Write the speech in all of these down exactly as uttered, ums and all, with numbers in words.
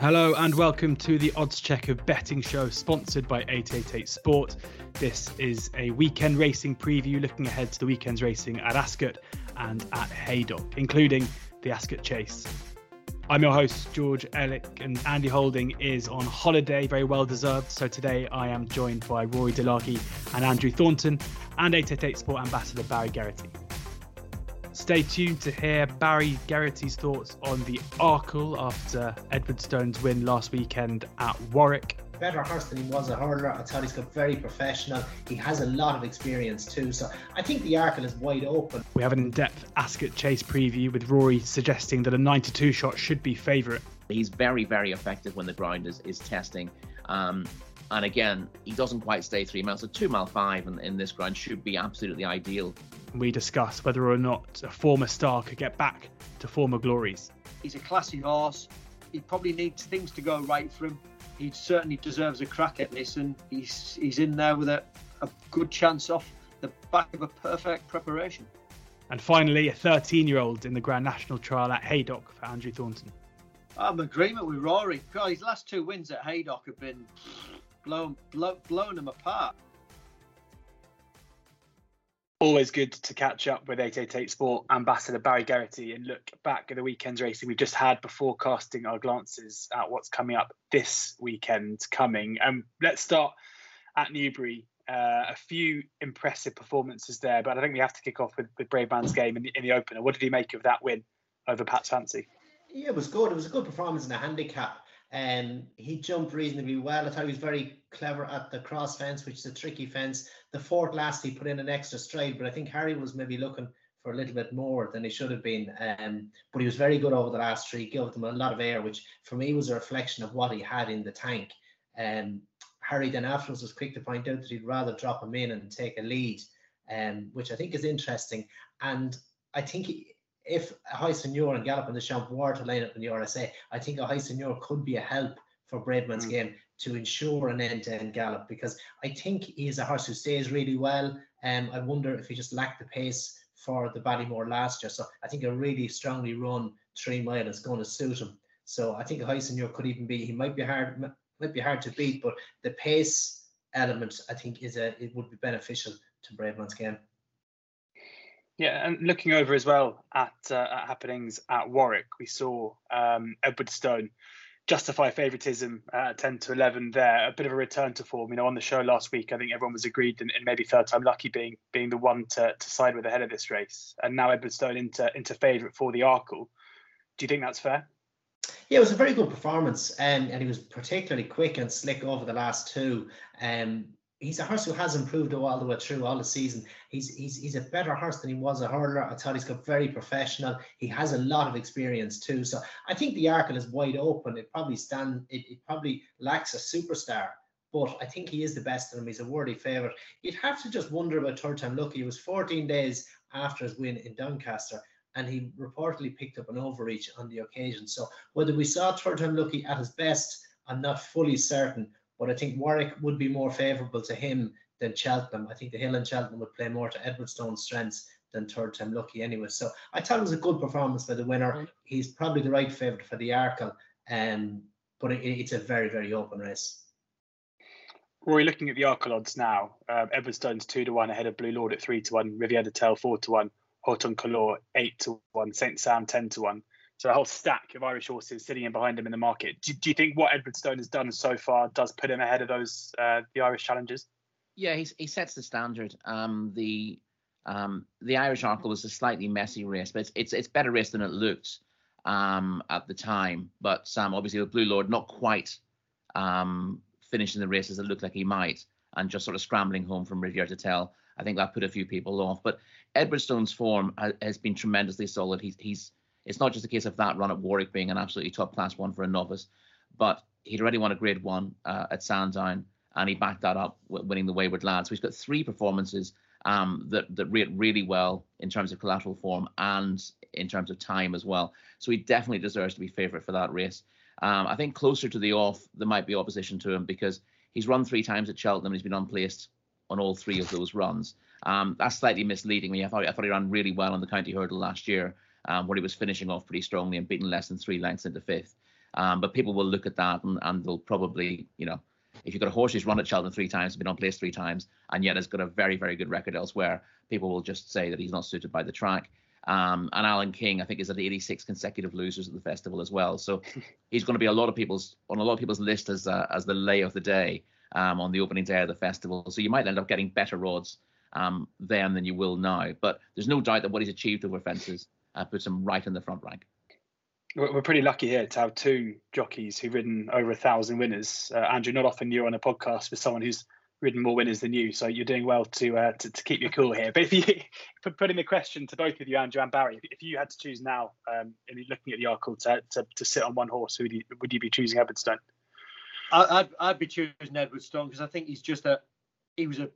Hello and welcome to the OddsChecker betting show sponsored by eight eight eight Sport. This is a weekend racing preview looking ahead to the weekend's racing at Ascot and at Haydock, including the Ascot Chase. I'm your host, George Elek, and Andy Holding is on holiday, very well deserved. So today I am joined by Rory Delargy and Andrew Thornton and eight eight eight Sport ambassador Barry Geraghty. Stay tuned to hear Barry Geraghty's thoughts on the Arkle after Edwardstone's win last weekend at Warwick. Better horse than he was a hurdler. I thought he's got very professional. He has a lot of experience too, so I think the Arkle is wide open. We have an in-depth Ascot Chase preview with Rory suggesting that a ninety-two shot should be favourite. He's very, very effective when the ground is, is testing. Um, and again, he doesn't quite stay three miles, so two mile five in, in this ground should be absolutely ideal. We discuss whether or not a former star could get back to former glories. He's a classy horse. He probably needs things to go right for him. He certainly deserves a crack at this, and he's he's in there with a, a good chance off the back of a perfect preparation. And finally, a thirteen-year-old in the Grand National Trial at Haydock for Andrew Thornton. I'm in agreement with Rory. God, his last two wins at Haydock have been blown, blown, blown him apart. Always good to catch up with eight eight eight Sport ambassador Barry Geraghty and look back at the weekend's racing we've just had before casting our glances at what's coming up this weekend coming. Um, let's start at Newbury. Uh, a few impressive performances there, but I think we have to kick off with, with Bravemansgame in the, in the opener. What did he make of that win over Pat's Fancy? Yeah, it was good. It was a good performance in the handicap. Um, he jumped reasonably well. I thought he was very clever at the cross fence, which is a tricky fence. The fourth last, he put in an extra stride, but I think Harry was maybe looking for a little bit more than he should have been. Um, but he was very good over the last three. He gave them a lot of air, which for me was a reflection of what he had in the tank. Um, Harry then afterwards was quick to point out that he'd rather drop him in and take a lead, um, which I think is interesting. And I think he... If a High Seigneur and Gallop and the Champ were to line up in the R S A, I think a High Seigneur could be a help for Bravemansgame mm. to ensure an end-to-end gallop, because I think he is a horse who stays really well. Um, I wonder if he just lacked the pace for the Ballymore last year. So I think a really strongly run three mile is going to suit him. So I think a High Seigneur could even be, he might be hard, might be hard to beat, but the pace element I think is a it would be beneficial to Bravemansgame. Yeah, and looking over as well at, uh, at happenings at Warwick, we saw um, Edwardstone justify favouritism at ten to eleven there, a bit of a return to form. You know, on the show last week, I think everyone was agreed and, and maybe Third Time Lucki being being the one to, to side with ahead of this race. And now Edwardstone into into favourite for the Arkle. Do you think that's fair? Yeah, it was a very good performance um, and he was particularly quick and slick over the last two. Um, He's a horse who has improved all the way through all the season. He's he's he's a better horse than he was a hurdler. I thought he's got very professional. He has a lot of experience too. So I think the Arkle is wide open. It probably stand it, it probably lacks a superstar, but I think he is the best of them. He's a worthy favourite. You'd have to just wonder about Third Time Lucki. It was fourteen days after his win in Doncaster, and he reportedly picked up an overreach on the occasion. So whether we saw Third Time Lucki at his best, I'm not fully certain. But I think Warwick would be more favourable to him than Cheltenham. I think the Hill and Cheltenham would play more to Edwardstone's strengths than Third Time Lucki anyway. So I thought it was a good performance by the winner. He's probably the right favourite for the Arkle, um, but it, it's a very, very open race. Rory, looking at the Arkle odds now, um, Edwardstone's two to one ahead of Blue Lord at three to one, Riviera de Tel four to one, Horton Color eight to one, Saint Sam ten to one. So a whole stack of Irish horses sitting in behind him in the market. Do, do you think what Edwardstone has done so far does put him ahead of those uh, the Irish challengers? Yeah, he's, he sets the standard. Um, the um, the Irish Arkle is a slightly messy race, but it's it's, it's better race than it looked um, at the time. But Sam, um, obviously with Blue Lord not quite um, finishing the race as it looked like he might, and just sort of scrambling home from Riviera de Tel, I think that put a few people off. But Edwardstone's form has, has been tremendously solid. He's he's It's not just a case of that run at Warwick being an absolutely top class one for a novice, but he'd already won a grade one uh, at Sandown, and he backed that up w- winning the Wayward Lad. So he's got three performances um, that, that rate really well in terms of collateral form and in terms of time as well. So he definitely deserves to be favourite for that race. Um, I think closer to the off, there might be opposition to him because he's run three times at Cheltenham and he's been unplaced on all three of those runs. Um, that's slightly misleading me. I thought, I thought he ran really well on the county hurdle last year. Um, where he was finishing off pretty strongly and beating less than three lengths into fifth. Um, but people will look at that and, and they'll probably, you know, if you've got a horse who's run at Cheltenham three times, been on place three times, and yet has got a very, very good record elsewhere, people will just say that he's not suited by the track. Um, and Alan King, I think, is at eighty-six consecutive losers at the festival as well. So he's going to be a lot of people's on a lot of people's list as uh, as the lay of the day um, on the opening day of the festival. So you might end up getting better odds um, then than you will now. But there's no doubt that what he's achieved over fences uh, puts him right in the front rank. We're pretty lucky here to have two jockeys who've ridden over a thousand winners. Uh, Andrew, not often you're on a podcast with someone who's ridden more winners than you, so you're doing well to uh, to, to keep your cool here. But if you put in the question to both of you, Andrew and Barry, if you had to choose now, um, and you're looking at the Arkle to, to to sit on one horse, who would you, would you be choosing? Edwardstone. I'd I'd be choosing Edwardstone because I think he's just a he was a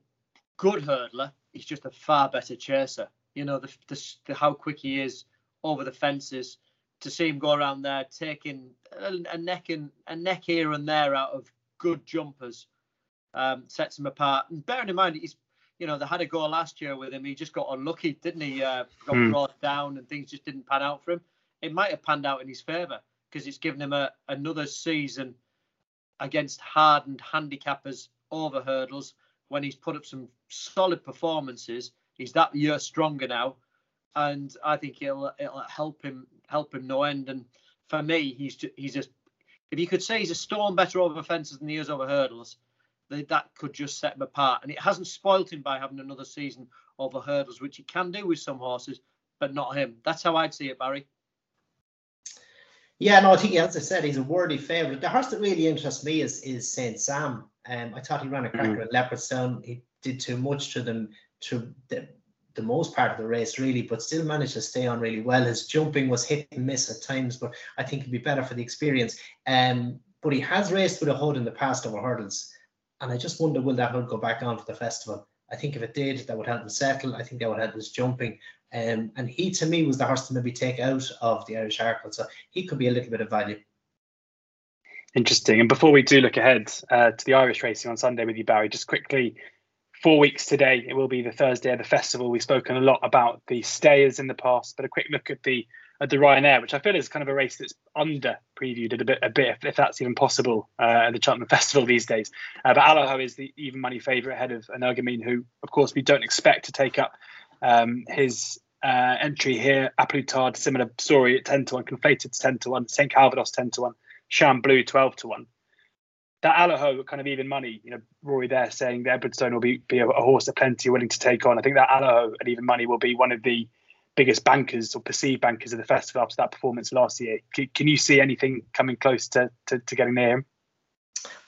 good hurdler. He's just a far better chaser. You know the the, the how quick he is over the fences. To see him go around there, taking a, a neck and a neck here and there out of good jumpers, um, sets him apart. And bearing in mind, he's you know they had a go last year with him. He just got unlucky, didn't he? Uh, got mm. brought down, and things just didn't pan out for him. It might have panned out in his favour because it's given him a, another season against hardened handicappers over hurdles. When he's put up some solid performances, he's that year stronger now. And I think it'll it'll help him help him no end. And for me, he's he's just if you could say he's a stone better over fences than he is over hurdles, that could just set him apart. And it hasn't spoiled him by having another season over hurdles, which he can do with some horses, but not him. That's how I'd see it, Barry. Yeah, no, I think as I said, he's a worthy favourite. The horse that really interests me is is Saint Sam. Um, I thought he ran a cracker at Leopardstown. He did too much to them to the. the most part of the race really, but still managed to stay on really well. His jumping was hit and miss at times, but I think it'd be better for the experience. Um, but he has raced with a hood in the past over hurdles, and I just wonder, will that hood go back on for the festival? I think if it did, that would help him settle. I think that would help his jumping. Um, and he, to me, was the horse to maybe take out of the Irish Arkle, so he could be a little bit of value. Interesting. And before we do look ahead uh, to the Irish racing on Sunday with you, Barry, just quickly, four weeks today, it will be the Thursday of the festival. We've spoken a lot about the stayers in the past, but a quick look at the at the Ryanair, which I feel is kind of a race that's under previewed a bit, a bit if, if that's even possible uh, at the Cheltenham Festival these days. Uh, but Aloha is the even money favourite ahead of Anergamine, who, of course, we don't expect to take up um, his uh, entry here. Aplutard, similar story at ten to one, Conflated ten to one, Saint Calvados ten to one, Chamblou twelve to one. That Aloha kind of even money, you know, Rory there saying that Edwardstone will be, be a, a horse that plenty willing to take on. I think that Aloha at even money will be one of the biggest bankers or perceived bankers of the festival after that performance last year. C- can you see anything coming close to, to, to getting near him?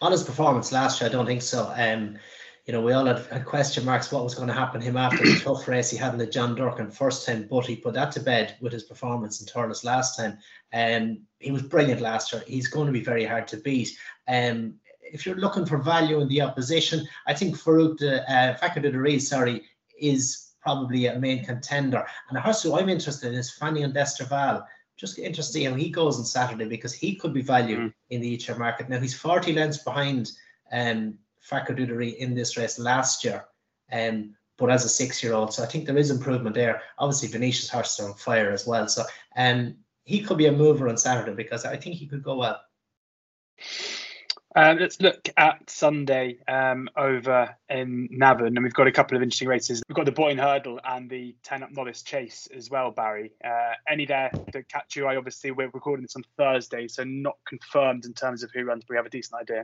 On his performance last year, I don't think so. Um, you know, we all had, had question marks what was going to happen to him after the tough race he had in the John Durkin first time, but he put that to bed with his performance in Turles last time. Um, he was brilliant last year. He's going to be very hard to beat. Um, If you're looking for value in the opposition, I think Farouk the, uh, Fakir D'oudairies, sorry, is probably a main contender. And a horse who I'm interested in is Fanion d'Estruval. Just interesting how he goes on Saturday because he could be valued mm. in the each-year market. Now, he's forty lengths behind um, Fakir D'oudairies in this race last year, um, but as a six-year-old. So I think there is improvement there. Obviously, Venetia's horse is on fire as well. So um, he could be a mover on Saturday because I think he could go well. Uh, let's look at Sunday um, over in Navan, and we've got a couple of interesting races. We've got the Boyne Hurdle and the ten-up Novice Chase as well, Barry. Uh, any there to catch you? I obviously, we're recording this on Thursday, so not confirmed in terms of who runs, but we have a decent idea.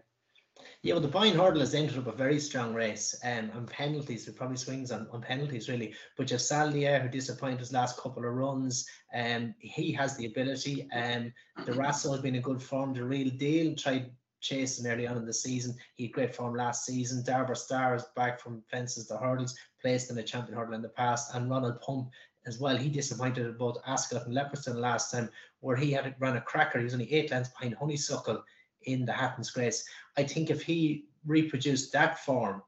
Yeah, well, the Boyne Hurdle has ended up a very strong race um, and penalties. It probably swings on, on penalties, really. But you have Salier, who disappointed his last couple of runs. Um, he has the ability. Um, the Russell has been in good form. The Real Deal tried chasing early on in the season. He had great form last season. Darver Star is back from fences to hurdles, placed in a champion hurdle in the past. And Ronald Pump as well. He disappointed at both Ascot and Leopardstown last time, where he had run a cracker. He was only eight lengths behind Honeysuckle in the Hatton's Grace. I think if he reproduced that form,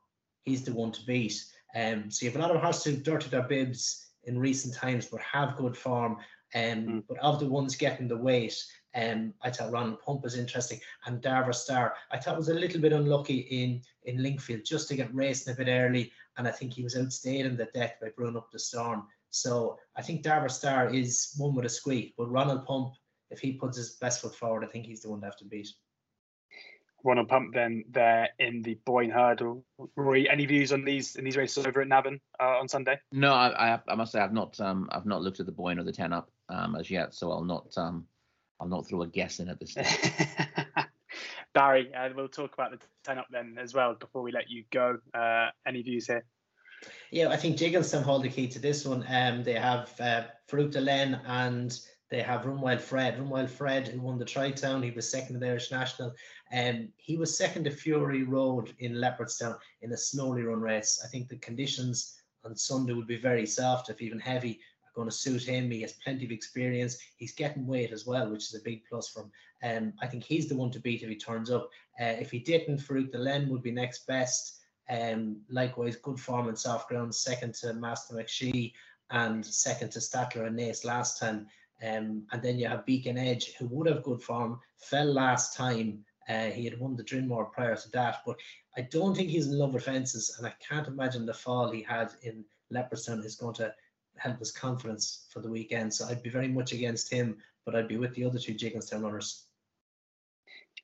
he's the one to beat. Um, so you have a lot of horses who've dirted their bibs in recent times, but have good form. Um, mm. But of the ones getting the weight, Um, I thought Ronald Pump was interesting, and Darver Star I thought was a little bit unlucky in, in Lingfield just to get racing a bit early, and I think he was outstayed in the death by brewing up the storm. So I think Darver Star is one with a squeak, but Ronald Pump, if he puts his best foot forward, I think he's the one to have to beat. Ronald Pump then there in the Boyne Hurdle. Rory, any views on these in these races over at Navan uh, on Sunday? No, I, I, I must say I've not um, I've not looked at the Boyne or the ten up um, as yet, so I'll not um, I'll not throw a guess in at this stage. Barry, uh, we'll talk about the ten up then as well before we let you go. Uh, any views here? Yeah, I think Jiggleston hold the key to this one. Um, they have uh, Farouk Delenn and they have Runwild Fred. Runwild Fred, who won the Tri-Town, he was second in the Irish National. Um, he was second to Fury Road in Leopardstown in a snowly run race. I think the conditions on Sunday would be very soft, if even heavy, are going to suit him. He has plenty of experience. He's getting weight as well, which is a big plus for him. Um, I think he's the one to beat if he turns up. Uh, if he didn't, Farouk Delenn would be next best. Um, likewise, good form in soft ground, second to Master McShee and second to Statler and Nace last time. Um, and then you have Beacon Edge, who would have good form, fell last time. Uh, he had won the Drinmore prior to that, but I don't think he's in love with fences, and I can't imagine the fall he had in Leopardstown is going to help his confidence for the weekend. So I'd be very much against him, but I'd be with the other two Jiggleston runners.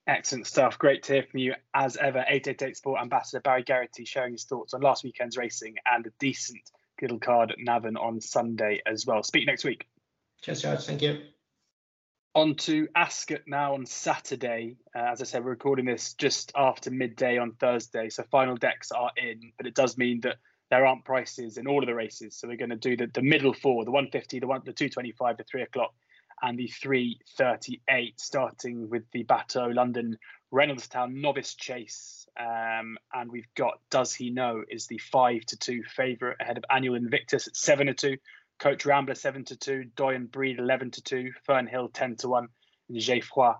Excellent stuff. Great to hear from you as ever. eight eight eight Sport Ambassador Barry Geraghty sharing his thoughts on last weekend's racing and a decent little card at Navan on Sunday as well. Speak next week. Cheers, George. Thank you. On to Ascot now on Saturday. Uh, as I said, we're recording this just after midday on Thursday, so final decks are in, but it does mean that there aren't prices in all of the races. So we're going to do the, the middle four, the one fifty, the, one, the two twenty-five, the three o'clock and the three thirty-eight, starting with the Bateau London Reynoldstown Novice Chase. Um, and we've got Does He Know is the five to two favourite ahead of Annual Invictus at seven to two. Corach Rambler seven to two, Doyen Breed eleven to two, Fernhill ten to one, and Jay Fouad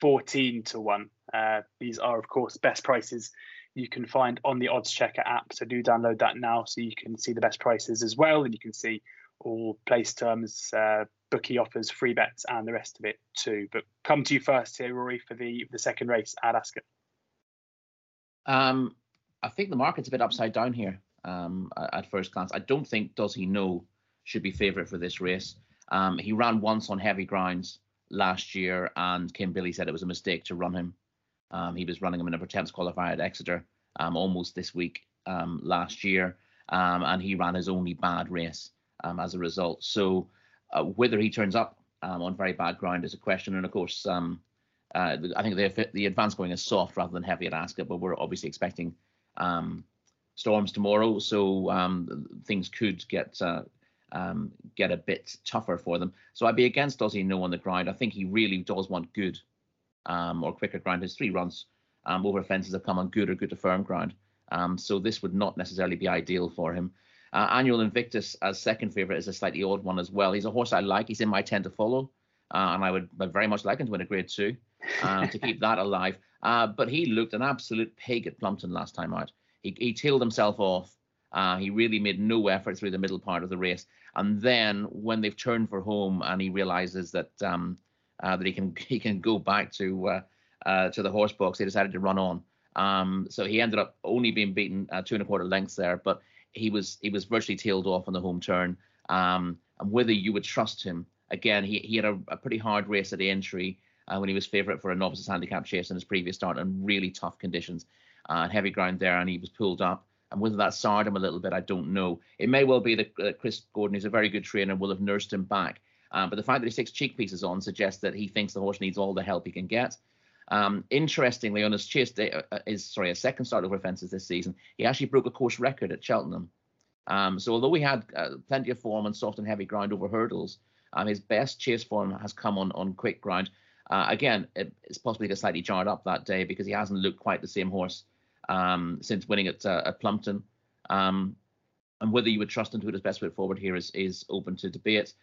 fourteen to one. Uh, these are, of course, best prices you can find on the OddsChecker app. So do download that now so you can see the best prices as well. And you can see all place terms, uh, bookie offers, free bets, and the rest of it too. But come to you first here, Rory, for the, the second race at Ascot. Um, I think the market's a bit upside down here um, at first glance. I don't think Does He Know should be favourite for this race. Um, he ran once on heavy grounds last year, and Kim Billy said it was a mistake to run him. Um, he was running him in a pretense qualifier at Exeter um, almost this week um, last year, um, and he ran his only bad race um, as a result. So uh, whether he turns up um, on very bad ground is a question. And of course, um, uh, I think the, the advance going is soft rather than heavy at Ascot, but we're obviously expecting um, storms tomorrow, so um, things could get... Uh, Um, get a bit tougher for them. So I'd be against Does He Know on the ground. I think he really does want good um, or quicker ground. His three runs um, over fences have come on good or good to firm ground. Um, so this would not necessarily be ideal for him. Uh, Annual Invictus as second favourite is a slightly odd one as well. He's a horse I like. He's in my ten to follow. Uh, and I would very much like him to win a grade two uh, to keep that alive. Uh, but he looked an absolute pig at Plumpton last time out. He, he tailed himself off. Uh, he really made no effort through the middle part of the race. And then when they've turned for home and he realizes that um, uh, that he can he can go back to uh, uh, to the horse box, they decided to run on. Um, so he ended up only being beaten uh, two and a quarter lengths there, but he was he was virtually tailed off on the home turn. Um, and whether you would trust him, again, he, he had a, a pretty hard race at Aintree uh, when he was favourite for a novices handicap chase in his previous start on really tough conditions and uh, heavy ground there, and he was pulled up. And whether that soured him a little bit, I don't know. It may well be that uh, Chris Gordon, who's a very good trainer, will have nursed him back. Um, but the fact that he sticks cheek pieces on suggests that he thinks the horse needs all the help he can get. Um, interestingly, on his chase day, uh, is sorry, a second start over fences this season, he actually broke a course record at Cheltenham. Um, so although he had uh, plenty of form on soft and heavy ground over hurdles, um, his best chase form has come on, on quick ground. Uh, again, it, it's possibly just slightly jarred up that day because he hasn't looked quite the same horse Um, since winning at, uh, at Plumpton. Um, and whether you would trust him to put his best foot forward here is is open to debate.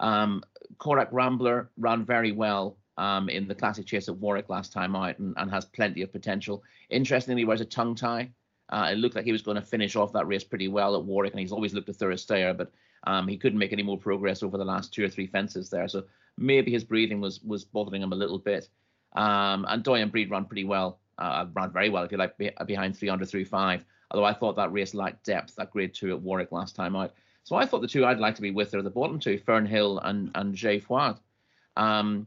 Um, Corach Rambler ran very well um, in the classic chase at Warwick last time out and, and has plenty of potential. Interestingly, he wears a tongue tie. Uh, it looked like he was going to finish off that race pretty well at Warwick, and he's always looked a thorough stayer, but um, he couldn't make any more progress over the last two or three fences there. So maybe his breathing was was bothering him a little bit. Um, and Doyen Breed ran pretty well. Uh, ran very well, if you like, be, behind three hundred through five. Although I thought that race lacked depth, that grade two at Warwick last time out. So I thought the two I'd like to be with are the bottom two, Fernhill and, and Jay Fouad. Um,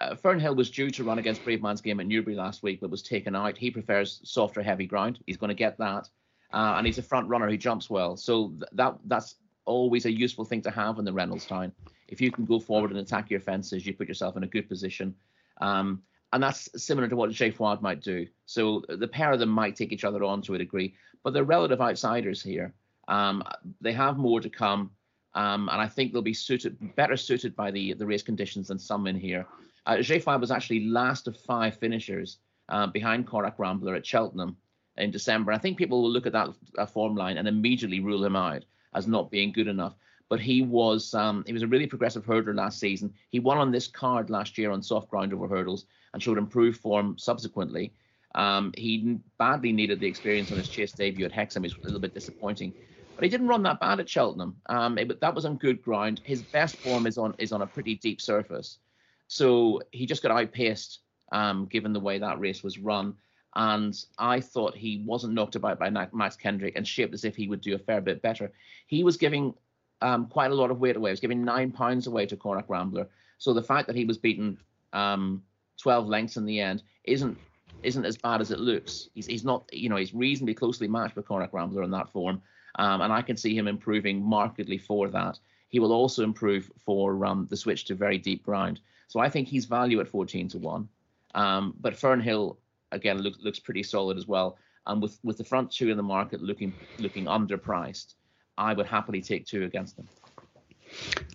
Uh, Fernhill was due to run against Bravemansgame at Newbury last week, but was taken out. He prefers softer, heavy ground. He's going to get that. Uh, and he's a front runner. He jumps well. So th- that that's always a useful thing to have in the Reynoldstown. If you can go forward and attack your fences, you put yourself in a good position. Um, and that's similar to what Jay Fouad might do. So the pair of them might take each other on to a degree, but they're relative outsiders here. Um, they have more to come. Um, and I think they'll be suited, better suited by the, the race conditions than some in here. Uh, Jay Fouad was actually last of five finishers uh, behind Corach Rambler at Cheltenham in December. I think people will look at that uh, form line and immediately rule him out as not being good enough. But he was um, he was a really progressive hurdler last season. He won on this card last year on soft ground over hurdles and showed improved form subsequently. Um, he badly needed the experience on his chase debut at Hexham. It was a little bit disappointing. But he didn't run that bad at Cheltenham. Um, it, that was on good ground. His best form is on is on a pretty deep surface. So he just got outpaced, um, given the way that race was run. And I thought he wasn't knocked about by Max Kendrick and shaped as if he would do a fair bit better. He was giving um, quite a lot of weight away. He was giving nine pounds away to Corach Rambler. So the fact that he was beaten um, twelve lengths in the end isn't isn't as bad as it looks. He's he's not, you know, he's reasonably closely matched with Corach Rambler in that form. Um, and I can see him improving markedly for that. He will also improve for um, the switch to very deep ground. So I think he's value at fourteen to one. Um, but Fernhill, again, look, looks pretty solid as well. And um, with, with the front two in the market looking looking underpriced, I would happily take two against them.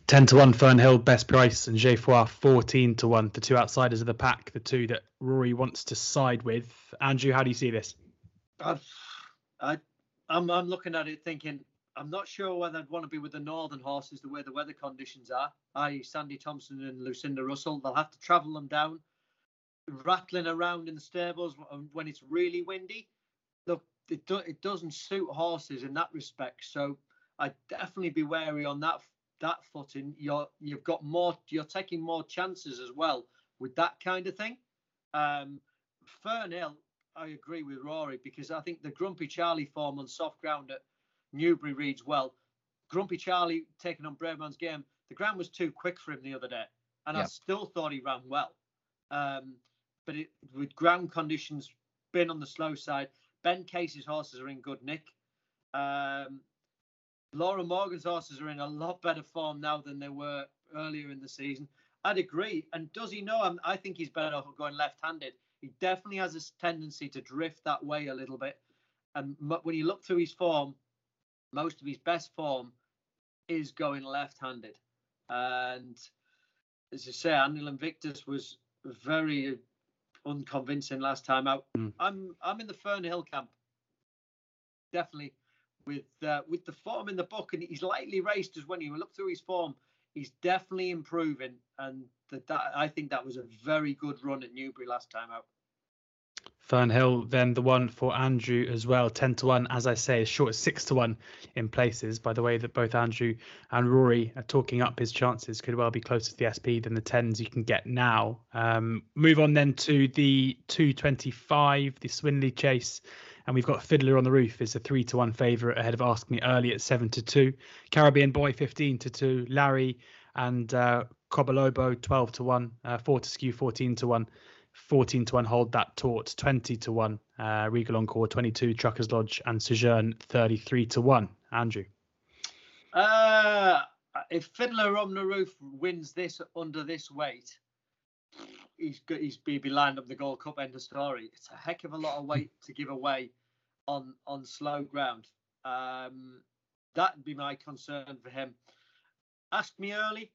ten to one Fernhill, best price, and Jay Fouad fourteen to one, the two outsiders of the pack, the two that Rory wants to side with. Andrew, how do you see this? I've, I, I'm, I'm looking at it thinking, I'm not sure whether I'd want to be with the northern horses the way the weather conditions are, that is. Sandy Thompson and Lucinda Russell. They'll have to travel them down, rattling around in the stables when it's really windy. Look, it, do, it doesn't suit horses in that respect, so I'd definitely be wary on that that footing. You're you've got more, you're taking more chances as well with that kind of thing. Um, Fernhill, I agree with Rory because I think the Grumpy Charlie form on soft ground at Newbury reads well. Grumpy Charlie taking on Bravemansgame. The ground was too quick for him the other day, and yeah. I still thought he ran well. Um, but it, with ground conditions being on the slow side, Ben Casey's horses are in good nick. Um, Laura Morgan's horses are in a lot better form now than they were earlier in the season. I'd agree. And does he know? I'm, I think he's better off going left-handed. He definitely has a tendency to drift that way a little bit. And m- when you look through his form, most of his best form is going left-handed. And as I say, Annual Invictus was very unconvincing last time out. Mm. I'm I'm in the Fernhill camp, definitely, with uh, with the form in the book, and he's lightly raced as when you look through his form, he's definitely improving, and that, that I think that was a very good run at Newbury last time out. Fernhill, then the one for Andrew as well, ten to one, as I say, as short as six to one in places. By the way that both Andrew and Rory are talking up his chances, could well be closer to the S P than the tens you can get now. Um, move on then to the two twenty-five, the Swinley Chase, and we've got Fiddler on the Roof is a three to one favourite ahead of Ask Me Early at seven to two, Caribbean Boy fifteen to two, Larry and uh, Cobolobo twelve to one, uh, Fortescue fourteen to one. fourteen to one Hold That Taut twenty to one, uh, Regal Encore twenty-two, Truckers Lodge and Sojourn thirty-three to one. Andrew, uh, if Fiddler on the Roof wins this under this weight, he's got, he's be lined up the Gold Cup, end of story. It's a heck of a lot of weight to give away on on slow ground. Um, that'd be my concern for him. Ask Me Early,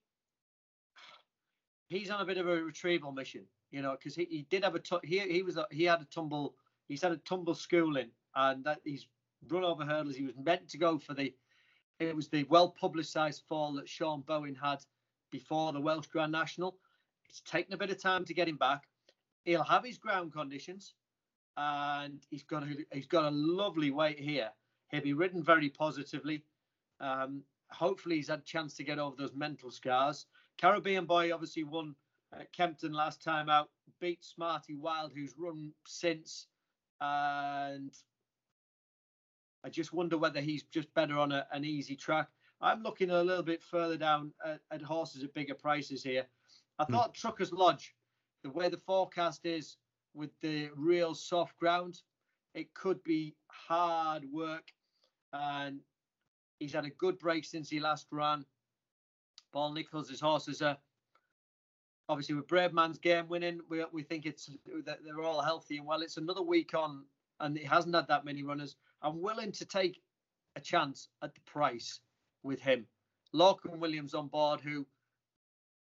he's on a bit of a retrieval mission. You know, because he, he did have a t- he he was a, he had a tumble he's had a tumble schooling, and that he's run over hurdles. He was meant to go for the it was the well publicised fall that Sean Bowen had before the Welsh Grand National. It's taken a bit of time to get him back. He'll have his ground conditions, and he's got a, he's got a lovely weight here. He'll be ridden very positively. Um, hopefully, he's had a chance to get over those mental scars. Caribbean Boy obviously won at Kempton last time out, beat Smarty Wild, who's run since, and I just wonder whether he's just better on a, an easy track. I'm looking a little bit further down at, at horses at bigger prices here. I thought mm. Truckers Lodge the way the forecast is with the real soft ground, it could be hard work. And he's had a good break since he last ran. Paul Nichols's horses are obviously with Bravemansgame winning. We we think it's that they're all healthy and well. It's another week on, and it hasn't had that many runners. I'm willing to take a chance at the price with him. Lorcan Williams on board, who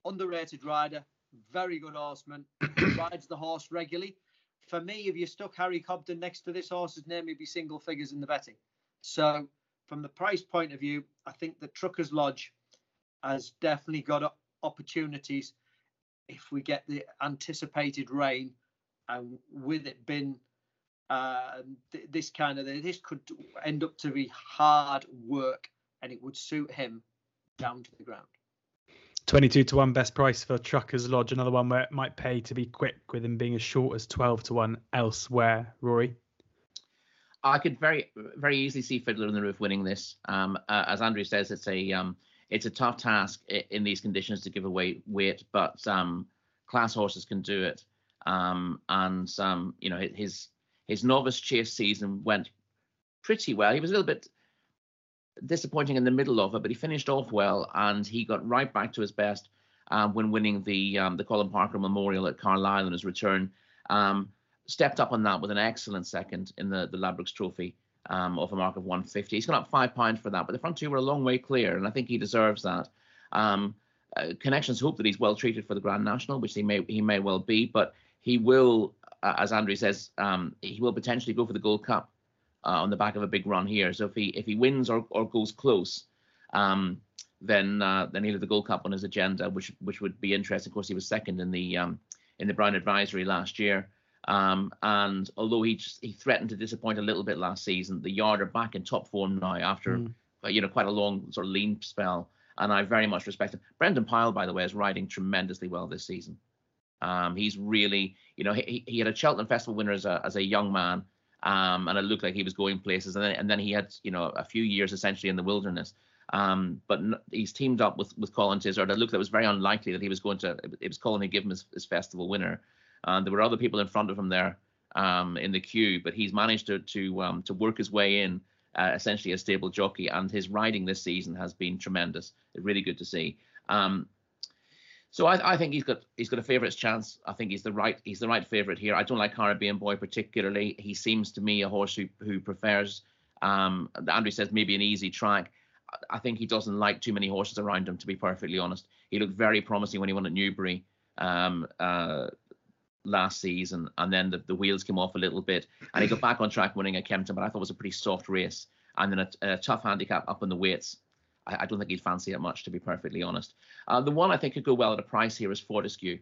underrated rider, very good horseman, rides the horse regularly. For me, if you stuck Harry Cobden next to this horse's name, he'd be single figures in the betting. So from the price point of view, I think the Truckers Lodge has definitely got opportunities if we get the anticipated rain, and with it been uh, th- this kind of this could end up to be hard work, and it would suit him down to the ground. twenty-two to one best price for Truckers Lodge. Another one where it might pay to be quick, with him being as short as twelve to one elsewhere. Rory? I could very, very easily see Fiddler on the Roof winning this. Um, uh, as Andrew says, it's a um, it's a tough task in these conditions to give away weight, but um, class horses can do it. Um, and um, you know, his his novice chase season went pretty well. He was a little bit disappointing in the middle of it, but he finished off well, and he got right back to his best um, when winning the um, the Colin Parker Memorial at Carlisle on his return. Um, stepped up on that with an excellent second in the, the Labrooks Trophy um, off a mark of one fifty. He's gone up five pounds for that, but the front two were a long way clear, and I think he deserves that. Um, uh, Connections hope that he's well treated for the Grand National, which he may he may well be, but he will, uh, as Andrew says, um, he will potentially go for the Gold Cup Uh, on the back of a big run here. So if he if he wins or, or goes close, um, then uh, then he'll have the Gold Cup on his agenda, which which would be interesting. Of course, he was second in the um, in the Brown Advisory last year, um, and although he just, he threatened to disappoint a little bit last season, the yard are back in top form now after mm. you know quite a long sort of lean spell, and I very much respect him. Brendan Pyle, by the way, is riding tremendously well this season. Um, he's really you know he he had a Cheltenham Festival winner as a as a young man. Um, and it looked like he was going places, and then and then he had you know a few years essentially in the wilderness. Um, but n- he's teamed up with with Colin Tizzard. It looked like it was very unlikely that he was going to. It was Colin who gave him his, his festival winner. Uh, there were other people in front of him there um, in the queue, but he's managed to to um, to work his way in, uh, essentially a stable jockey. And his riding this season has been tremendous. Really good to see. Um, So I, I think he's got he's got a favourites chance. I think he's the right he's the right favourite here. I don't like Caribbean Boy particularly. He seems to me a horse who who prefers. Um, Andrew says maybe an easy track. I think he doesn't like too many horses around him, to be perfectly honest. He looked very promising when he won at Newbury um, uh, last season, and then the, the wheels came off a little bit, and he got back on track winning at Kempton. But I thought it was a pretty soft race, and then a, a tough handicap up in the weights. I don't think he'd fancy it much, to be perfectly honest. Uh, the one I think could go well at a price here is Fortescue.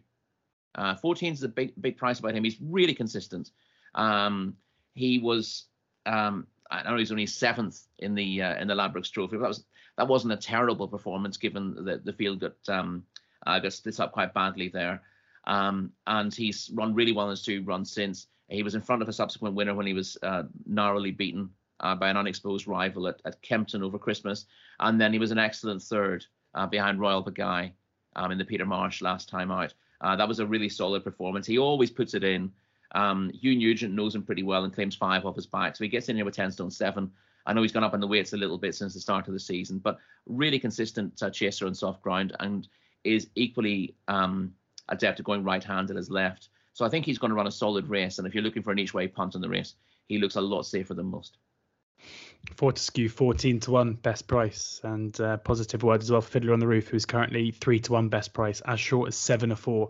Uh, fourteen is a big, big price about him. He's really consistent. Um, he was, um, I know he's only seventh in the uh, in the Labrooks Trophy, but that was that wasn't a terrible performance given that the field got um, uh, got split up quite badly there. Um, and he's run really well in his two runs since. He was in front of a subsequent winner when he was uh, narrowly beaten Uh, by an unexposed rival at, at Kempton over Christmas, and then he was an excellent third uh, behind Royal Bagai um, in the Peter Marsh last time out. Uh, that was a really solid performance. He always puts it in. Um, Hugh Nugent knows him pretty well and claims five off his back, so he gets in here with ten stone seven. I know he's gone up in the weights a little bit since the start of the season, but really consistent uh, chaser on soft ground, and is equally um, adept at going right-handed as left. So I think he's going to run a solid race, and if you're looking for an each-way punt in the race, he looks a lot safer than most. Fortescue fourteen to one best price, and uh, positive word as well for Fiddler on the Roof, who's currently three to one best price, as short as seven or four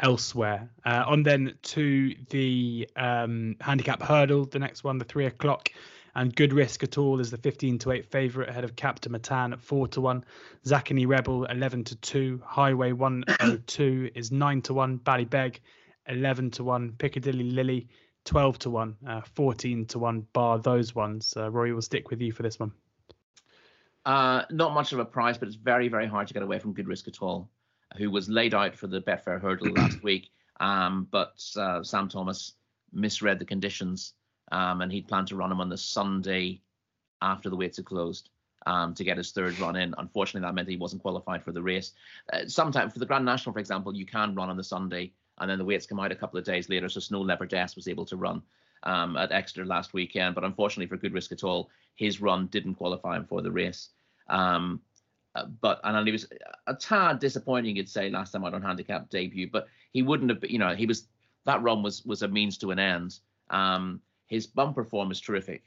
elsewhere. Uh, on then to the um, handicap hurdle, the next one, the three o'clock, and good risk at all is the fifteen to eight favourite ahead of Captain Matan at four to one. Zaccani Rebel eleven to two, Highway one oh two is nine to one, Ballybeg eleven to one, Piccadilly Lily twelve to one, uh, fourteen to one, bar those ones. Uh, Rory, will stick with you for this one. Uh, not much of a price, but it's very, very hard to get away from Good Risk at All, who was laid out for the Betfair Hurdle last week. Um, but uh, Sam Thomas misread the conditions, um, and he planned to run him on the Sunday after the weights had closed um, to get his third run in. Unfortunately, that meant he wasn't qualified for the race. Uh, sometimes for the Grand National, for example, you can run on the Sunday and then the weights come out a couple of days later, so Snow Leopardess was able to run um, at Exeter last weekend, but unfortunately for Good Risk At All, his run didn't qualify him for the race. Um, but and he was a tad disappointing, you'd say, last time out on handicap debut, but he wouldn't have, you know, he was, that run was was a means to an end. Um, his bumper form is terrific,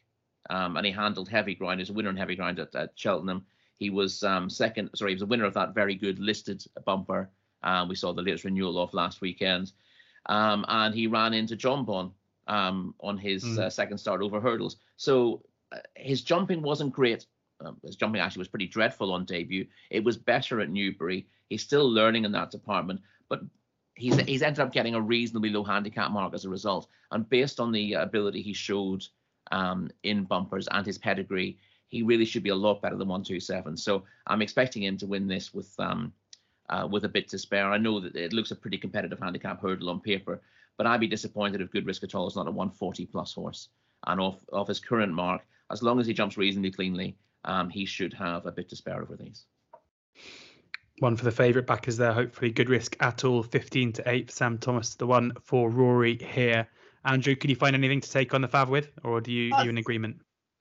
um, and he handled heavy ground. He was a winner in heavy ground at, at Cheltenham. He was um, second, sorry, he was a winner of that very good listed bumper. Uh, we saw the latest renewal off last weekend. Um, and he ran into John Bon um, on his mm. uh, second start over hurdles. So uh, his jumping wasn't great. Um, his jumping actually was pretty dreadful on debut. It was better at Newbury. He's still learning in that department, but he's he's ended up getting a reasonably low handicap mark as a result. And based on the ability he showed um, in bumpers and his pedigree, he really should be a lot better than one two seven. So I'm expecting him to win this with um, uh, with a bit to spare. I know that it looks a pretty competitive handicap hurdle on paper, but I'd be disappointed if Good Risk At All is not a one forty plus horse. And off, off his current mark, as long as he jumps reasonably cleanly, um, he should have a bit to spare over these. One for the favourite backers there, hopefully. Good Risk At All, fifteen to eight for Sam Thomas, the one for Rory here. Andrew, could you find anything to take on the Fav with, or do you, are you in agreement?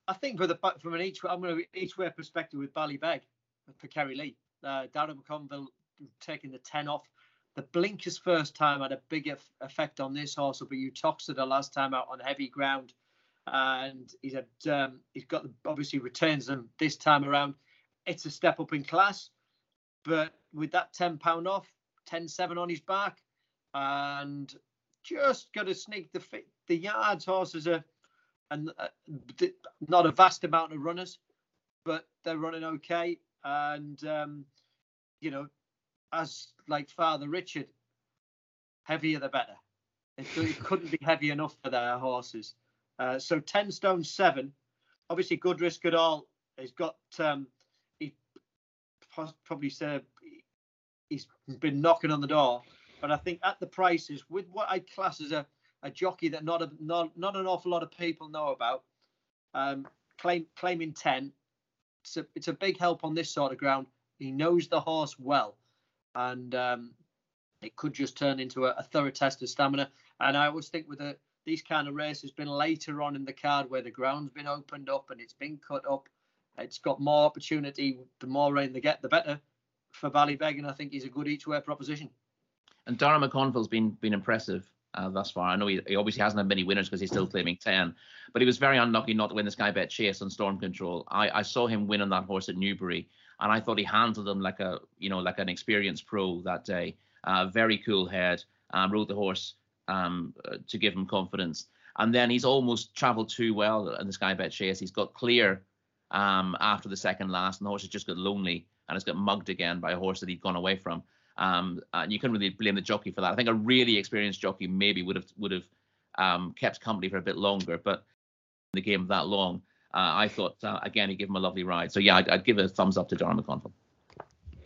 I think for the, from an each, I'm going to each way perspective with Ballybeg for Kerry Lee. Uh, Darren McConville taking the ten off. The blinkers first time had a big eff- effect on this horse. But you talked to the last time out on heavy ground, and he's had um, he's got obviously returns them this time around. It's a step up in class, but with that ten pound off, ten seven on his back, and just got to sneak the fi- the yards horses are. And uh, not a vast amount of runners, but they're running okay. And, um, you know, as like Father Richard, heavier the better. It, it couldn't be heavy enough for their horses. Uh, so ten stone seven. Obviously, Good Risk At All has got, um, he probably said he's been knocking on the door. But I think at the prices, with what I class as a A jockey that not a, not not an awful lot of people know about, um, claim claiming ten. It's a, it's a big help on this sort of ground. He knows the horse well, and um, it could just turn into a, a thorough test of stamina. And I always think with a, these kind of races, been later on in the card where the ground's been opened up and it's been cut up, it's got more opportunity. The more rain they get, the better for Ballybeg, and I think he's a good each way proposition. And Darren McConville's been been impressive. Uh, thus far. I know he, he obviously hasn't had many winners because he's still claiming ten, but he was very unlucky not to win the Sky Bet Chase on Storm Control. I, I saw him win on that horse at Newbury, and I thought he handled him like a, you know, like an experienced pro that day. Uh, very cool head, um, rode the horse um, uh, to give him confidence. And then he's almost travelled too well in the Sky Bet Chase. He's got clear um, after the second last, and the horse has just got lonely and has got mugged again by a horse that he'd gone away from. Um, and you couldn't really blame the jockey for that. I think a really experienced jockey maybe would have would have um, kept company for a bit longer, but in the game that long, uh, I thought, uh, again, he'd give him a lovely ride. So, yeah, I'd, I'd give a thumbs up to Darren McConville.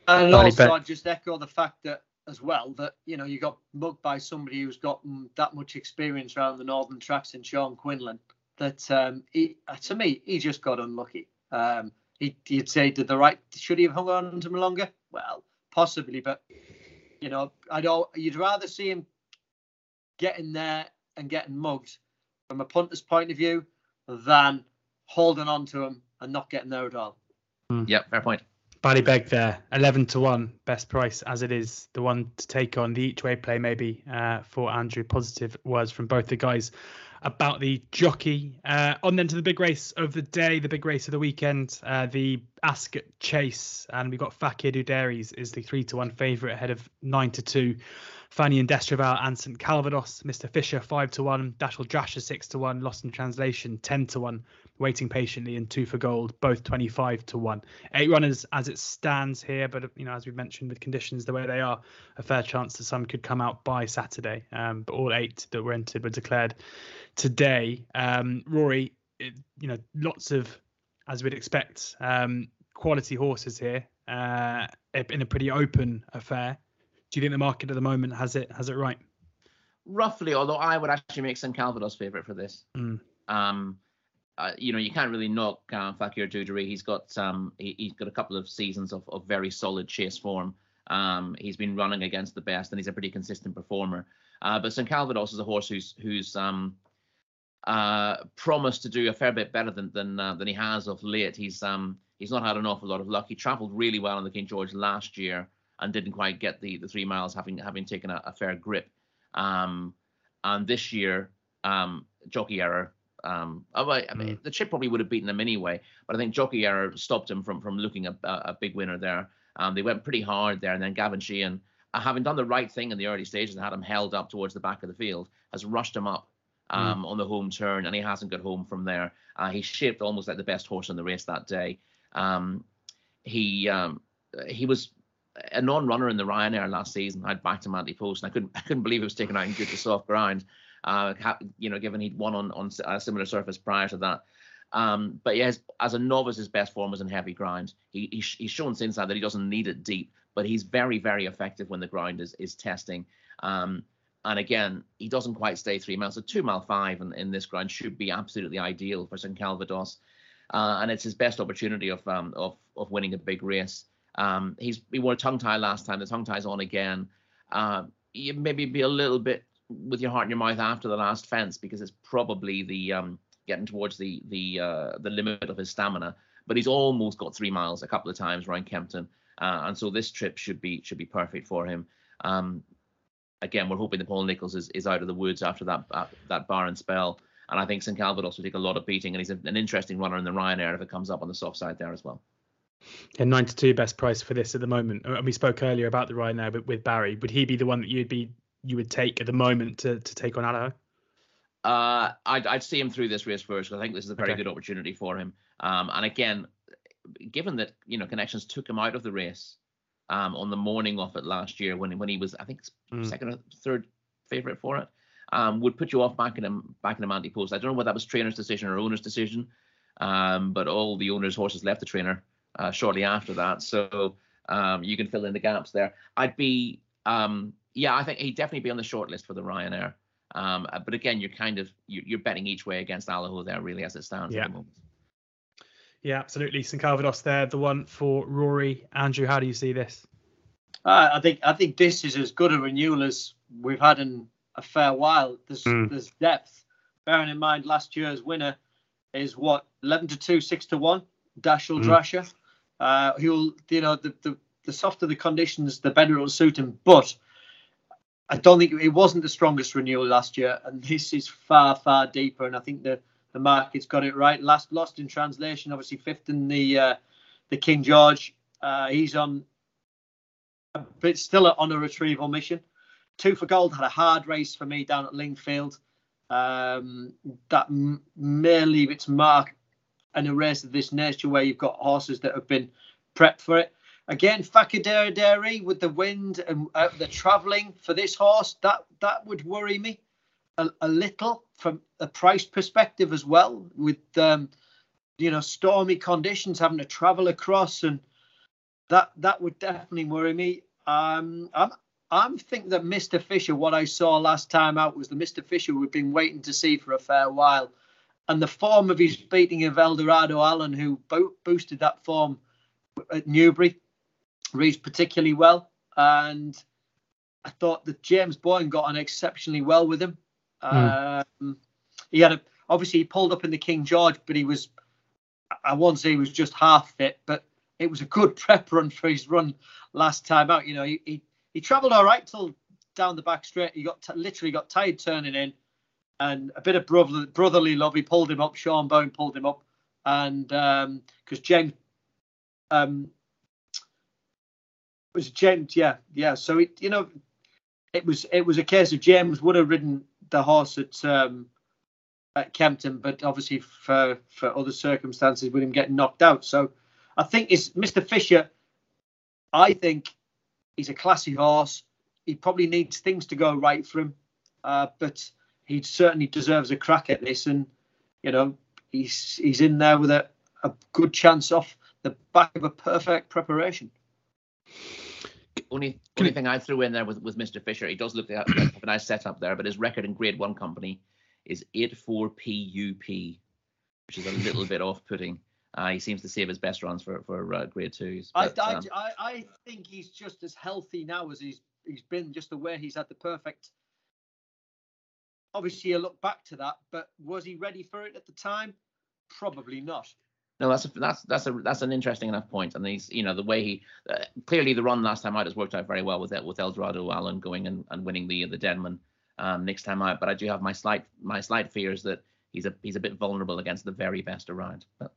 And also, I'd just echo the fact that, as well, that, you know, you got mugged by somebody who's got that much experience around the northern tracks in Sean Quinlan, that, um, he, to me, he just got unlucky. Um, he, he'd say, did the right, should he have hung on to him longer? Well, possibly, but you know, I don't. You'd rather see him getting there and getting mugged from a punter's point of view than holding on to him and not getting there at all. Mm. Yep, fair point. Ballybeg there, eleven to one, best price as it is. The one to take on the each way play, maybe uh, for Andrew. Positive words from both the guys about the jockey. Uh, on then to the big race of the day, the big race of the weekend, uh, the Ascot Chase, and we've got Fakir D'oudairies is the three to one favourite ahead of nine to two, Fanion d'Estruval and Saint Calvados. Mister Fisher five to one, Dashel Drasher six to one, Lost in Translation ten to one, Waiting Patiently and Two for Gold both twenty five to one. Eight runners as it stands here, but you know, as we've mentioned, with conditions the way they are, a fair chance that some could come out by Saturday. Um, but all eight that were entered were declared today. Um, Rory, it, you know, lots of, as we'd expect, um, quality horses here uh, in a pretty open affair. Do you think the market at the moment has it has it right? Roughly, although I would actually make Saint Calvados favourite for this. Mm. Um, uh, you know, you can't really knock uh, Fakir D'oudairies. He's got um, he, he's got a couple of seasons of, of very solid chase form. Um, he's been running against the best, and he's a pretty consistent performer. Uh, but Saint Calvados is a horse who's who's um, uh, promised to do a fair bit better than than uh, than he has of late. He's um, he's not had an awful lot of luck. He travelled really well on the King George last year and didn't quite get the the three miles, having having taken a, a fair grip. Um, and this year, um, jockey error. Um, I mean, mm. the chip probably would have beaten him anyway, but I think jockey error stopped him from from looking a, a big winner there. Um, they went pretty hard there, and then Gavin Sheehan, uh, having done the right thing in the early stages and had him held up towards the back of the field, has rushed him up um, mm. on the home turn, and he hasn't got home from there. Uh, he's shaped almost like the best horse in the race that day. Um, he um, he was a non-runner in the Ryanair last season. I'd backed him at the post, and I couldn't I couldn't believe it was taken out in good to soft ground. Uh, you know, given he'd won on, on a similar surface prior to that. Um, but yes, as a novice, his best form was in heavy ground. He, he he's shown since that that he doesn't need it deep, but he's very, very effective when the ground is is testing. Um, and again, he doesn't quite stay three miles. So two mile five in, in this ground should be absolutely ideal for Saint Calvados. Uh, and it's his best opportunity of um, of of winning a big race. Um, he's he wore a tongue tie last time. The tongue tie's on again. Uh, you maybe be a little bit with your heart in your mouth after the last fence, because it's probably the um, getting towards the the uh, the limit of his stamina. But he's almost got three miles a couple of times around Kempton, uh, and so this trip should be should be perfect for him. Um, again, we're hoping that Paul Nicholls is, is out of the woods after that uh, that barren spell, and I think Saint Calvados will take a lot of beating, and he's a, an interesting runner in the Ryanair if it comes up on the soft side there as well. And nine to two best price for this at the moment. And we spoke earlier about the Ryanair, but with Barry, would he be the one that you'd be you would take at the moment to, to take on Aloha? Uh, I'd, I'd see him through this race first, because I think this is a very okay. good opportunity for him. Um, and again, given that, you know, Connections took him out of the race um, on the morning of it last year when, when he was, I think, mm. second or third favourite for it, um, would put you off backing him, backing him anti-post. I don't know whether that was trainer's decision or owner's decision, um, but all the owner's horses left the trainer uh, shortly after that. So um, you can fill in the gaps there. I'd be... Um, Yeah, I think he'd definitely be on the short list for the Ryanair. Um, but again, you're kind of you're, you're betting each way against Alaho there, really, as it stands yeah. at the moment. Yeah, absolutely. Saint Calvados there, the one for Rory. Andrew, how do you see this? Uh, I think I think this is as good a renewal as we've had in a fair while. There's mm. there's depth. Bearing in mind, last year's winner is what eleven to two, six to one. Dashel mm. Drasher. Uh, he'll you know the, the the softer the conditions, the better it'll suit him, but I don't think it wasn't the strongest renewal last year, and this is far, far deeper. And I think the, the market's got it right. Last lost in translation, obviously fifth in the uh, the King George. Uh, he's on, but still on a retrieval mission. Two for Gold had a hard race for me down at Lingfield. Um, that m- may leave its mark in a race of this nature where you've got horses that have been prepped for it. Again, Fakir D'oudairies with the wind and uh, the travelling for this horse, that that would worry me a, a little from a price perspective as well. With um, you know stormy conditions, having to travel across, and that that would definitely worry me. Um, I'm I'm thinking that Mister Fisher, what I saw last time out, was the Mister Fisher we've been waiting to see for a fair while, and the form of his beating of Eldorado Allen, who bo- boosted that form at Newbury, reads particularly well, and I thought that James Boyne got on exceptionally well with him. Mm. Um, he had a, obviously he pulled up in the King George, but he was, I won't say he was just half fit, but it was a good prep run for his run last time out. You know, he he, he travelled all right till down the back straight. He got t- literally got tired turning in, and a bit of brotherly, brotherly love. He pulled him up. Sean Boyne pulled him up, and because um, James. Um, It was James, yeah, yeah. So it, you know, it was it was a case of James would have ridden the horse at um, at Kempton, but obviously for for other circumstances with him getting knocked out. So I think it's Mister Fisher. I think he's a classy horse. He probably needs things to go right for him, uh, but he certainly deserves a crack at this. And you know, he's he's in there with a, a good chance off the back of a perfect preparation. Only, only thing I threw in there with, with Mister Fisher, he does look like a nice setup there, but his record in Grade One company is eight four P U P, which is a little bit off-putting. Uh, he seems to save his best runs for for uh, Grade Twos. But, I, I, um, I I think he's just as healthy now as he's he's been, just the way he's had the perfect obviously, I look back to that, but was he ready for it at the time? Probably not. No, that's a, that's that's a that's an interesting enough point. And he's, you know, the way he uh, clearly the run last time out has worked out very well with it, with Eldorado Allen going and, and winning the the Denman um, next time out. But I do have my slight my slight fears that he's a he's a bit vulnerable against the very best around. But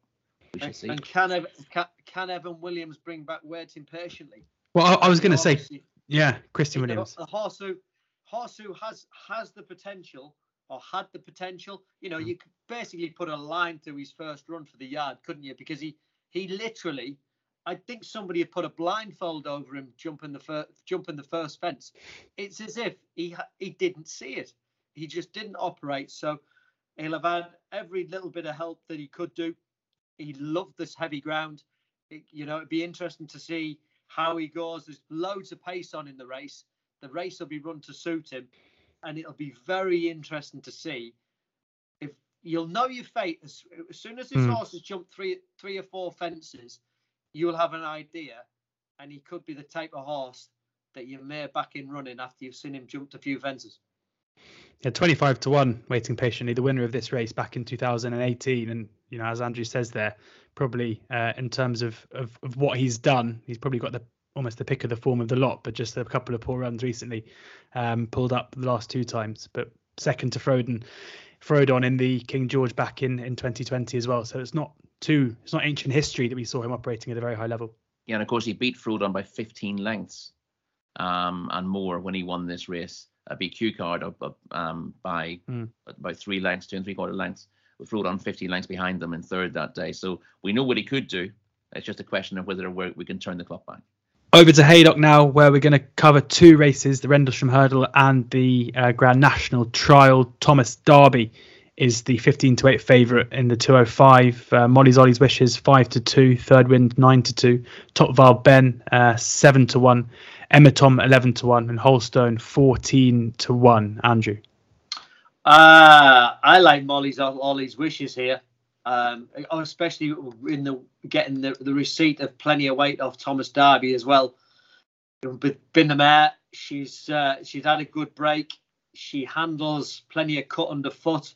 we shall see. And can can, can Evan Williams bring back Words Impatiently? Well, I, I was going to say, yeah, Christian Williams, the horse who horse who has has the potential. Or had the potential, you know, you could basically put a line through his first run for the yard, couldn't you? Because he, he literally, I think somebody had put a blindfold over him jumping the first jumping the first fence. It's as if he he didn't see it, he just didn't operate. So he'll have had every little bit of help that he could do. He loved this heavy ground. It, you know, it'd be interesting to see how he goes. There's loads of pace on in the race. The race will be run to suit him. And it'll be very interesting to see if you'll know your fate as, as soon as his mm. horse has jumped three, three or four fences. You will have an idea, and he could be the type of horse that you may back in running after you've seen him jump a few fences. Yeah, twenty-five to one, Waiting Patiently, the winner of this race back in two thousand eighteen, and you know, as Andrew says there, probably uh, in terms of, of of what he's done, he's probably got the. Almost the pick of the form of the lot, but just a couple of poor runs recently, um, pulled up the last two times, but second to Frodon, Frodon in the King George back in, in twenty twenty as well. So it's not too, it's not ancient history that we saw him operating at a very high level. Yeah. And of course he beat Frodon by fifteen lengths, um, and more when he won this race, a B Q card up, up um, by, mm. by three lengths, two and three quarter lengths, with Frodon fifty lengths behind them in third that day. So we know what he could do. It's just a question of whether we can turn the clock back. Over to Haydock now, where we're going to cover two races, the Rendlesham Hurdle and the uh, Grand National Trial. Thomas Darby is the fifteen to eight favourite in the two oh five. Uh, Molly's Ollie's Wishes, five to two. Third Wind, nine to two. Top Val Ben, uh, seven to one. Emma Tom, eleven to one. And Holstone, fourteen to one. Andrew? Uh, I like Molly's Ollie's Wishes here. Um, especially in the getting the, the receipt of plenty of weight off Thomas Darby as well. But been the mare, she's uh, she's had a good break. She handles plenty of cut underfoot,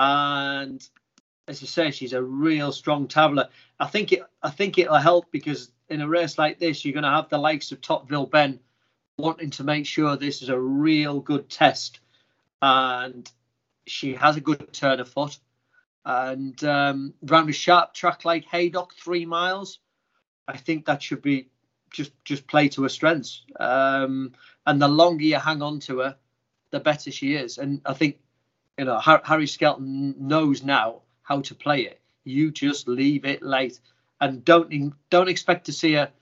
and as you say, she's a real strong tabler. I think it I think it'll help because in a race like this, you're going to have the likes of Tottville Ben wanting to make sure this is a real good test, and she has a good turn of foot. And um, round a sharp track like Haydock, three miles, I think that should be just just play to her strengths. Um, and the longer you hang on to her, the better she is. And I think, you know, Harry Skelton knows now how to play it. You just leave it late, and don't don't expect to see her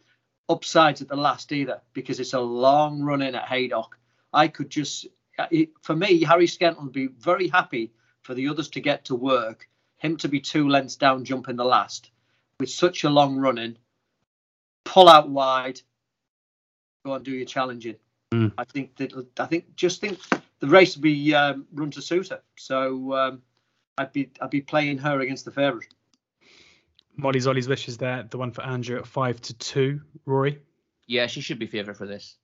upsides at the last either, because it's a long run in at Haydock. I could just, it, for me, Harry Skelton would be very happy for the others to get to work. Him to be two lengths down jumping the last with such a long run in, pull out wide, go and do your challenging. Mm. I think that I think just think the race will be um, run to suit her. So um, I'd be I'd be playing her against the favourite. Molly's Ollie's Wishes there, the one for Andrew at five to two. Rory, yeah, she should be favourite for this.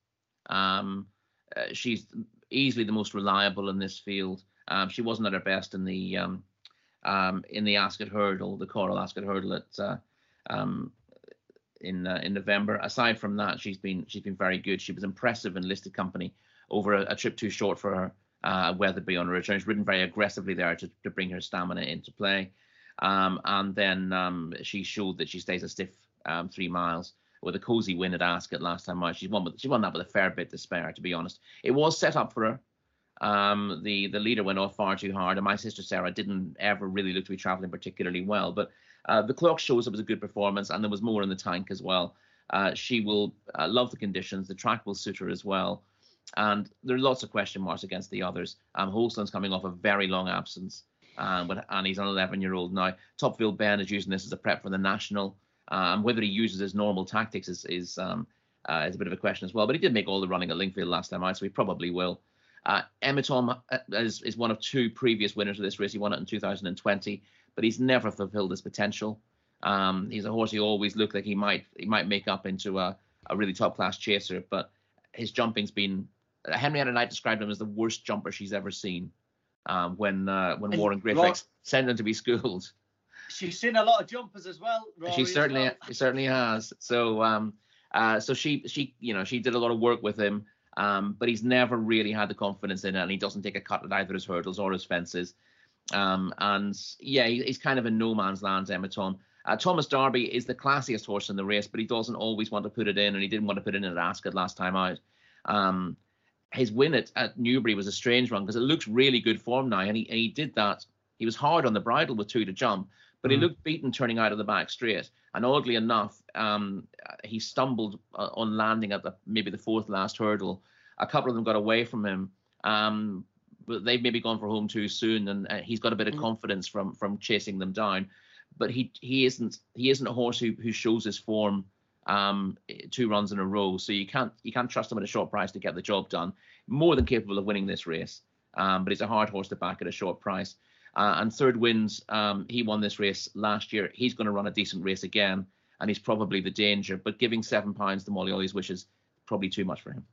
Um, uh, she's easily the most reliable in this field. Um, she wasn't at her best in the. Um, Um, in the Ascot Hurdle, the Coral Ascot Hurdle at uh, um, in uh, in November. Aside from that, she's been she's been very good. She was impressive in listed company over a, a trip too short for her, uh, Weatherby on her return. She's ridden very aggressively there to, to bring her stamina into play, um, and then um, she showed that she stays a stiff um, three miles with a cosy win at Ascot last time out. She won with, she won that with a fair bit to spare, to be honest. It was set up for her. Um, the, the leader went off far too hard, and my sister Sarah didn't ever really look to be travelling particularly well. But uh, the clock shows it was a good performance, and there was more in the tank as well. Uh, she will uh, love the conditions. The track will suit her as well. And there are lots of question marks against the others. Um, Holston's coming off a very long absence, um, but, and he's an eleven-year-old now. Topfield Ben is using this as a prep for the National. Um, whether he uses his normal tactics is, is, um, uh, is a bit of a question as well. But he did make all the running at Lingfield last time out, so he probably will. Uh, Emma Tom is, is one of two previous winners of this race. He won it in two thousand twenty, but he's never fulfilled his potential. Um, he's a horse who always looked like he might he might make up into a, a really top-class chaser, but his jumping's been... Henrietta Knight described him as the worst jumper she's ever seen. um, when uh, when and Warren Griffiths Ro- sent them to be schooled. She's seen a lot of jumpers as well, Rory, she certainly well. she certainly has. So um, uh, so she she you know she did a lot of work with him, um, but he's never really had the confidence in it, and he doesn't take a cut at either his hurdles or his fences. Um, and yeah, he, he's kind of in no man's land, Emma Tom. Uh, Thomas Darby is the classiest horse in the race, but he doesn't always want to put it in, and he didn't want to put it in at Ascot last time out. Um, his win at, at Newbury was a strange run because it looks really good form now, and he and he did that. He was hard on the bridle with two to jump, but mm. he looked beaten turning out of the back straight. And oddly enough, um, he stumbled uh, on landing at the, maybe the fourth last hurdle. A couple of them got away from him. Um, but they've maybe gone for home too soon, and uh, he's got a bit of mm. confidence from from chasing them down. But he he isn't he isn't a horse who, who shows his form um, two runs in a row. So you can't you can't trust him at a short price to get the job done. More than capable of winning this race, um, but he's a hard horse to back at a short price. Uh, and Third Wins, um, he won this race last year. He's going to run a decent race again, and he's probably the danger. But giving seven pounds to Molly Ollie's Wishes, probably too much for him.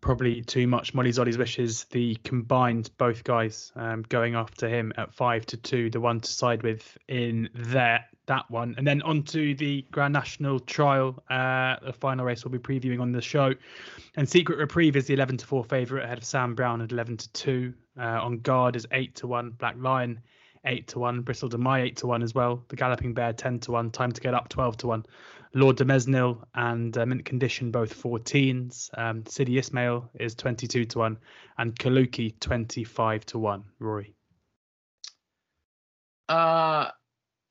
Probably too much. Molly's Ollie's Wishes, the combined, both guys um, going after him at five to two, the one to side with in there, that one. And then on to the Grand National Trial, uh, the final race we'll be previewing on the show. And Secret Reprieve is the eleven to four favourite ahead of Sam Brown at eleven to two. Uh, on Guard is eight to one. Black Lion, eight to one. Bristol Demai, eight to one as well. The Galloping Bear, ten to one. Time to Get Up, twelve to one. Lord de Mesnil and uh, Mint Condition, both fourteens. Um, Sidi Ismail is twenty-two to one and Kaluki twenty-five to one. Rory. Uh,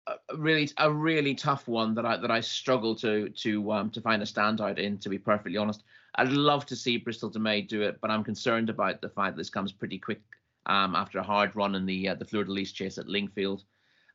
a really, a really tough one that I, that I struggle to, to, um, to find a standout in, to be perfectly honest. I'd love to see Bristol DeMay do it, but I'm concerned about the fact that this comes pretty quick, um, after a hard run in the, uh, the Fleur-de-Lis chase at Lingfield.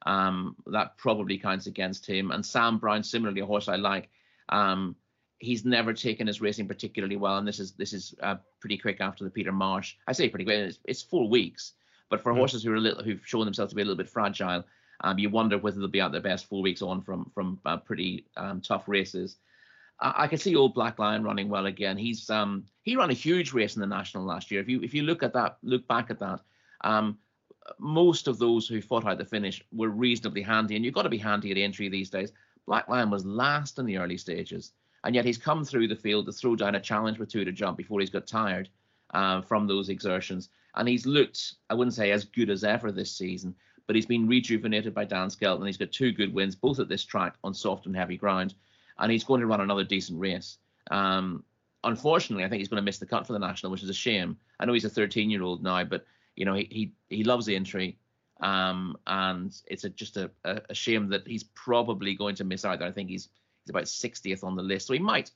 Um, that probably counts against him. And Sam Brown, similarly a horse I like. Um, he's never taken his racing particularly well, and this is this is uh, pretty quick after the Peter Marsh. I say pretty quick. It's, it's four weeks, but for mm-hmm. horses who are a little, who've shown themselves to be a little bit fragile, um, you wonder whether they'll be at their best four weeks on from from uh, pretty um, tough races. I, I can see Old Black Lion running well again. He's um, he ran a huge race in the National last year. If you if you look at that, look back at that. Um, Most of those who fought out the finish were reasonably handy, and you've got to be handy at entry these days. Black Lion was last in the early stages, and yet he's come through the field to throw down a challenge with two to jump before he's got tired uh, from those exertions. And he's looked, I wouldn't say as good as ever this season, but he's been rejuvenated by Dan Skelton. He's got two good wins, both at this track on soft and heavy ground, and he's going to run another decent race. Um, unfortunately, I think he's going to miss the cut for the National, which is a shame. I know he's a thirteen-year-old now, but you know, he he, he loves the entry, um, and it's a, just a, a shame that he's probably going to miss out there. I think he's he's about sixtieth on the list, so he might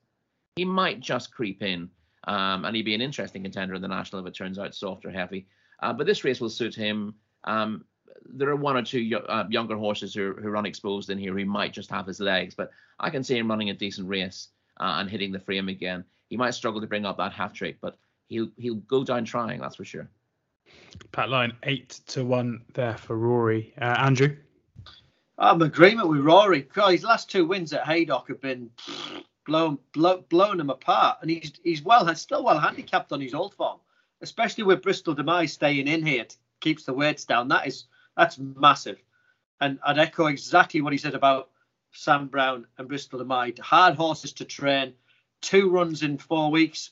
he might just creep in, um, and he'd be an interesting contender in the National if it turns out soft or heavy. Uh, but this race will suit him. Um, there are one or two yo- uh, younger horses who, who are unexposed in here who might just have his legs, but I can see him running a decent race uh, and hitting the frame again. He might struggle to bring up that half trick, but he'll he'll go down trying, that's for sure. Pat Lyon, eight to one there for Rory. Uh, Andrew? I'm in agreement with Rory. God, his last two wins at Haydock have been blown blown, blown him apart. And he's he's well still well handicapped on his old form, especially with Bristol DeMai staying in here. It keeps the weights down. That is, that's massive. And I'd echo exactly what he said about Sam Brown and Bristol DeMai. Hard horses to train. Two runs in four weeks.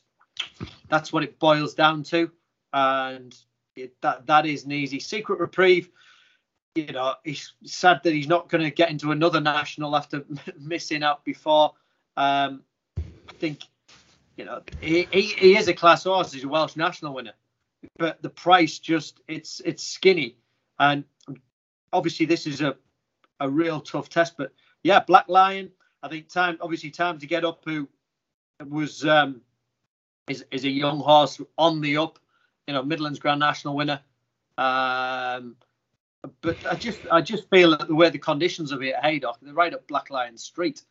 That's what it boils down to. And It, that that is an easy Secret Reprieve. You know, it's sad that he's not going to get into another National after missing out before. Um, I think, you know, he, he, he is a class horse. He's a Welsh National winner, but the price just it's it's skinny, and obviously this is a a real tough test. But yeah, Black Lion. I think time obviously time to Get Up, who was um, is is a young horse on the up. You know, Midlands Grand National winner, um, but I just I just feel that the way the conditions are here at Haydock, they're right up Black Lion Street,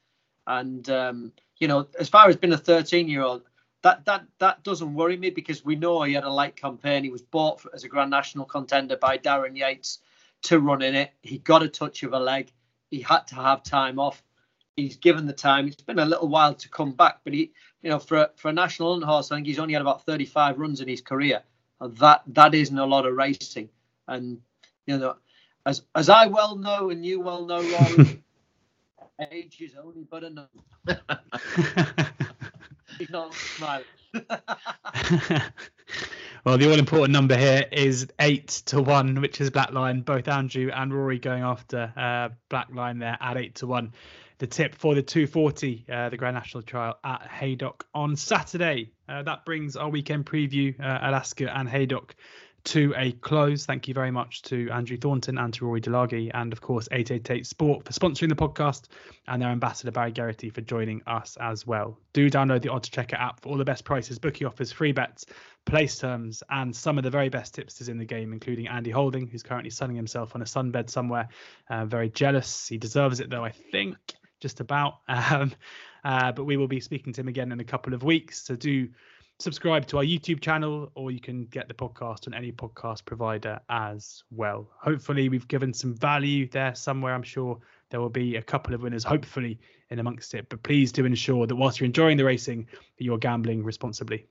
and um, you know, as far as being a thirteen-year-old, that that that doesn't worry me because we know he had a light campaign. He was bought for, as a Grand National contender by Darren Yates to run in it. He got a touch of a leg. He had to have time off. He's given the time. It's been a little while to come back, but he, you know, for a, for a National Hunt horse, I think he's only had about thirty-five runs in his career. that that isn't a lot of racing. And you know, as as I well know, and you well know, Rory, age is only but a number. He's not smiling. Well, the all-important number here is eight to one, which is Black Line. Both Andrew and Rory going after uh, Black Line there at eight to one. The tip for the two forty, uh, the Grand National Trial at Haydock on Saturday. Uh, that brings our weekend preview uh, at Ascot and Haydock to a close. Thank you very much to Andrew Thornton and to Rory Delargy, and of course eight eight eight Sport for sponsoring the podcast, and their ambassador Barry Geraghty for joining us as well. Do download the OddsChecker app for all the best prices, bookie offers, free bets, place terms, and some of the very best tipsters in the game, including Andy Holding, who's currently sunning himself on a sunbed somewhere. Uh, very jealous. He deserves it though, I think, just about. Um, uh, but we will be speaking to him again in a couple of weeks, so do subscribe to our YouTube channel, or you can get the podcast on any podcast provider as well. Hopefully we've given some value there somewhere. I'm sure there will be a couple of winners, hopefully, in amongst it. But please do ensure that whilst you're enjoying the racing, that you're gambling responsibly.